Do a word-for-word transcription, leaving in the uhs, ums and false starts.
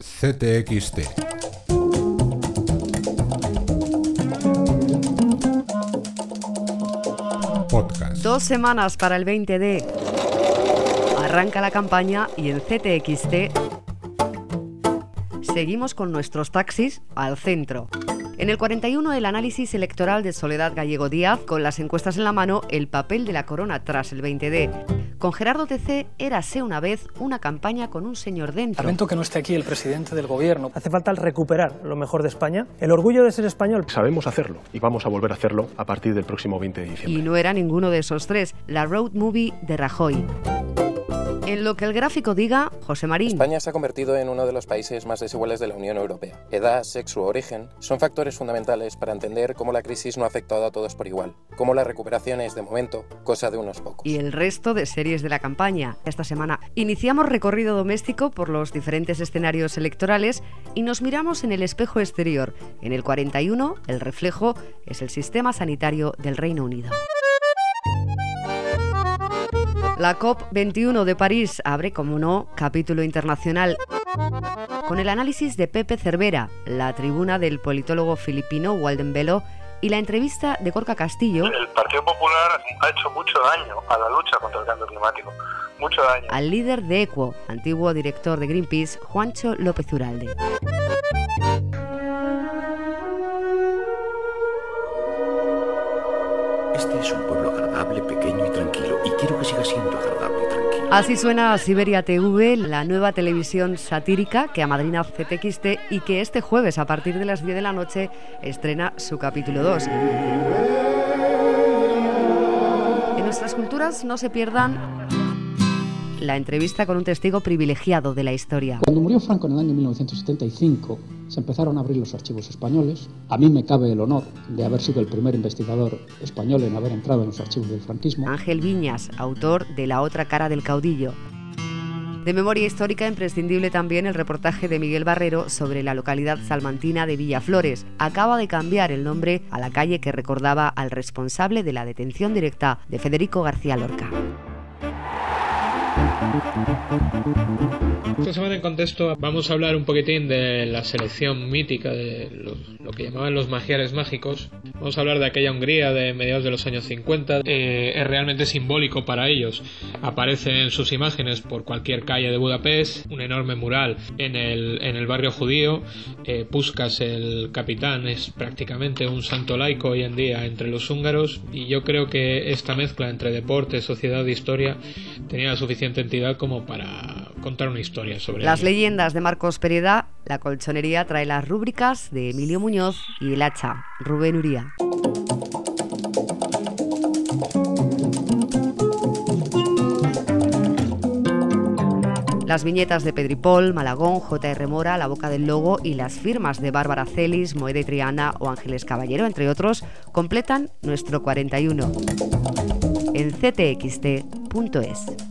C T X T. Podcast. Dos semanas para el veinte de. Arranca la campaña y en C T X T seguimos con nuestros taxis al centro. En el cuarenta y uno, el análisis electoral de Soledad Gallego Díaz, con las encuestas en la mano, el papel de la corona tras el veinte de. Con Gerardo T C, érase una vez una campaña con un señor dentro. Lamento que no esté aquí el presidente del gobierno. Hace falta el recuperar lo mejor de España, el orgullo de ser español. Sabemos hacerlo y vamos a volver a hacerlo a partir del próximo veinte de diciembre. Y no era ninguno de esos tres, la road movie de Rajoy. En lo que el gráfico diga, José Marín. España se ha convertido en uno de los países más desiguales de la Unión Europea. Edad, sexo u origen son factores fundamentales para entender cómo la crisis no ha afectado a todos por igual, cómo la recuperación es, de momento, cosa de unos pocos. Y el resto de series de la campaña. Esta semana iniciamos recorrido doméstico por los diferentes escenarios electorales y nos miramos en el espejo exterior. En el cuarenta y uno, el reflejo es el sistema sanitario del Reino Unido. La COP veintiuno de París abre, como no, capítulo internacional con el análisis de Pepe Cervera, la tribuna del politólogo filipino Walden Bello y la entrevista de Gorka Castillo. El Partido Popular ha hecho mucho daño a la lucha contra el cambio climático, mucho daño. Al líder de ECUO, antiguo director de Greenpeace, Juancho López Uralde. Este es un pueblo agradable, pequeño y tranquilo, y quiero que siga siendo agradable y tranquilo. Así suena Siberia T V, la nueva televisión satírica que amadrina C T X T y que este jueves, a partir de las diez de la noche, estrena su capítulo dos. En nuestras culturas no se pierdan la entrevista con un testigo privilegiado de la historia. Cuando murió Franco en el año mil novecientos setenta y cinco... se empezaron a abrir los archivos españoles. A mí me cabe el honor de haber sido el primer investigador español en haber entrado en los archivos del franquismo. Ángel Viñas, autor de La otra cara del caudillo. De memoria histórica, imprescindible también el reportaje de Miguel Barrero sobre la localidad salmantina de Villaflores. Acaba de cambiar el nombre a la calle que recordaba al responsable de la detención directa de Federico García Lorca. Esta semana en Contexto vamos a hablar un poquitín de la selección mítica de los, lo que llamaban los magiares mágicos. Vamos a hablar de aquella Hungría de mediados de los años cincuenta. Eh, es realmente simbólico para ellos. Aparecen en sus imágenes por cualquier calle de Budapest, un enorme mural en el, en el barrio judío. Eh, Puskás, el capitán, es prácticamente un santo laico hoy en día entre los húngaros, y yo creo que esta mezcla entre deporte, sociedad e historia tenía suficiente entidad como para contar una historia sobre las ello. Leyendas de Marcos Pereda, la colchonería trae las rúbricas de Emilio Muñoz y el hacha, Rubén Uría. Las viñetas de Pedripol, Malagón, J R. Mora, La Boca del Logo y las firmas de Bárbara Celis, Moede Triana o Ángeles Caballero, entre otros, completan nuestro cuarenta y uno en C T X T punto es.